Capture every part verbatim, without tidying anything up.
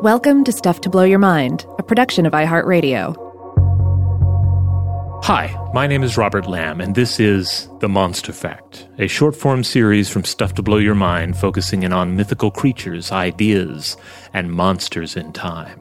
Welcome to Stuff to Blow Your Mind, a production of iHeartRadio. Hi, my name is Robert Lamb, and this is The Monstrefact, a short-form series from Stuff to Blow Your Mind focusing in on mythical creatures, ideas, and monsters in time.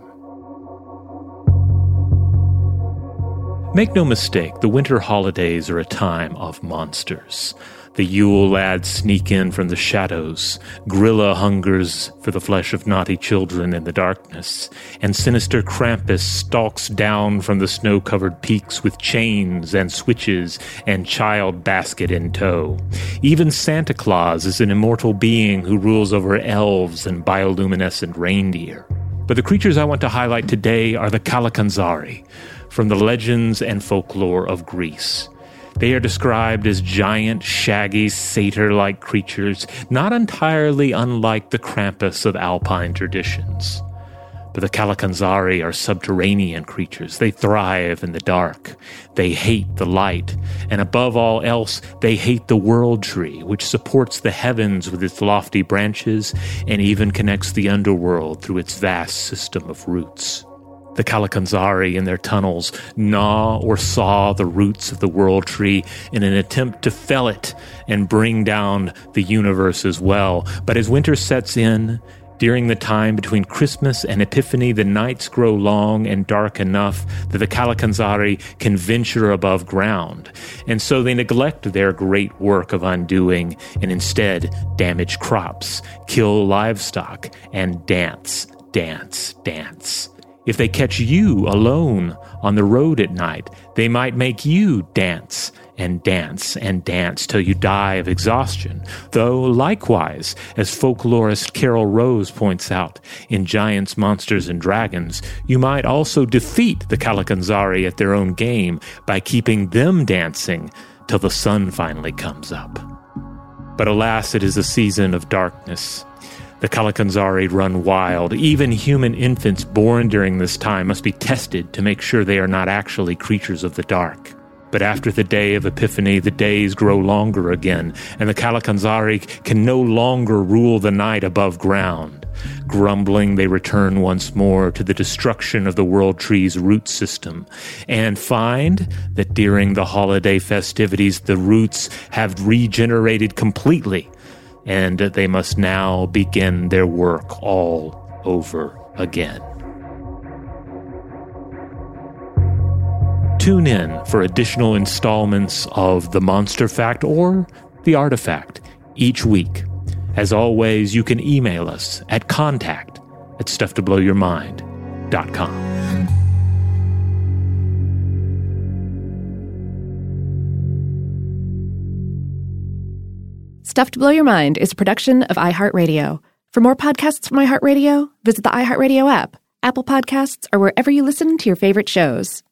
Make no mistake, the winter holidays are a time of monsters. The Yule Lads sneak in from the shadows, Grýla hungers for the flesh of naughty children in the darkness, and sinister Krampus stalks down from the snow-covered peaks with chains and switches and child basket in tow. Even Santa Claus is an immortal being who rules over elves and bioluminescent reindeer. But the creatures I want to highlight today are the Kalakanzari, from the legends and folklore of Greece. They are described as giant, shaggy, satyr-like creatures, not entirely unlike the Krampus of Alpine traditions. But the Kalakanzari are subterranean creatures. They thrive in the dark. They hate the light. And above all else, they hate the world tree, which supports the heavens with its lofty branches and even connects the underworld through its vast system of roots. The Kalakanzari in their tunnels gnaw or saw the roots of the world tree in an attempt to fell it and bring down the universe as well. But as winter sets in, during the time between Christmas and Epiphany, the nights grow long and dark enough that the Kalakanzari can venture above ground. And so they neglect their great work of undoing and instead damage crops, kill livestock, and dance, dance, dance. If they catch you alone on the road at night, they might make you dance and dance and dance till you die of exhaustion. Though, likewise, as folklorist Carol Rose points out in Giants, Monsters, and Dragons, you might also defeat the Kalakanzari at their own game by keeping them dancing till the sun finally comes up. But alas, it is a season of darkness. The Kalakanzari run wild. Even human infants born during this time must be tested to make sure they are not actually creatures of the dark. But after the day of Epiphany, the days grow longer again, and the Kalakanzari can no longer rule the night above ground. Grumbling, they return once more to the destruction of the world tree's root system, and find that during the holiday festivities, the roots have regenerated completely, and they must now begin their work all over again. Tune in for additional installments of The Monstrefact or The Artifact each week. As always, you can email us at contact at stuff to blow your mind dot com. Stuff to Blow Your Mind is a production of iHeartRadio. For more podcasts from iHeartRadio, visit the iHeartRadio app, Apple Podcasts, or wherever you listen to your favorite shows.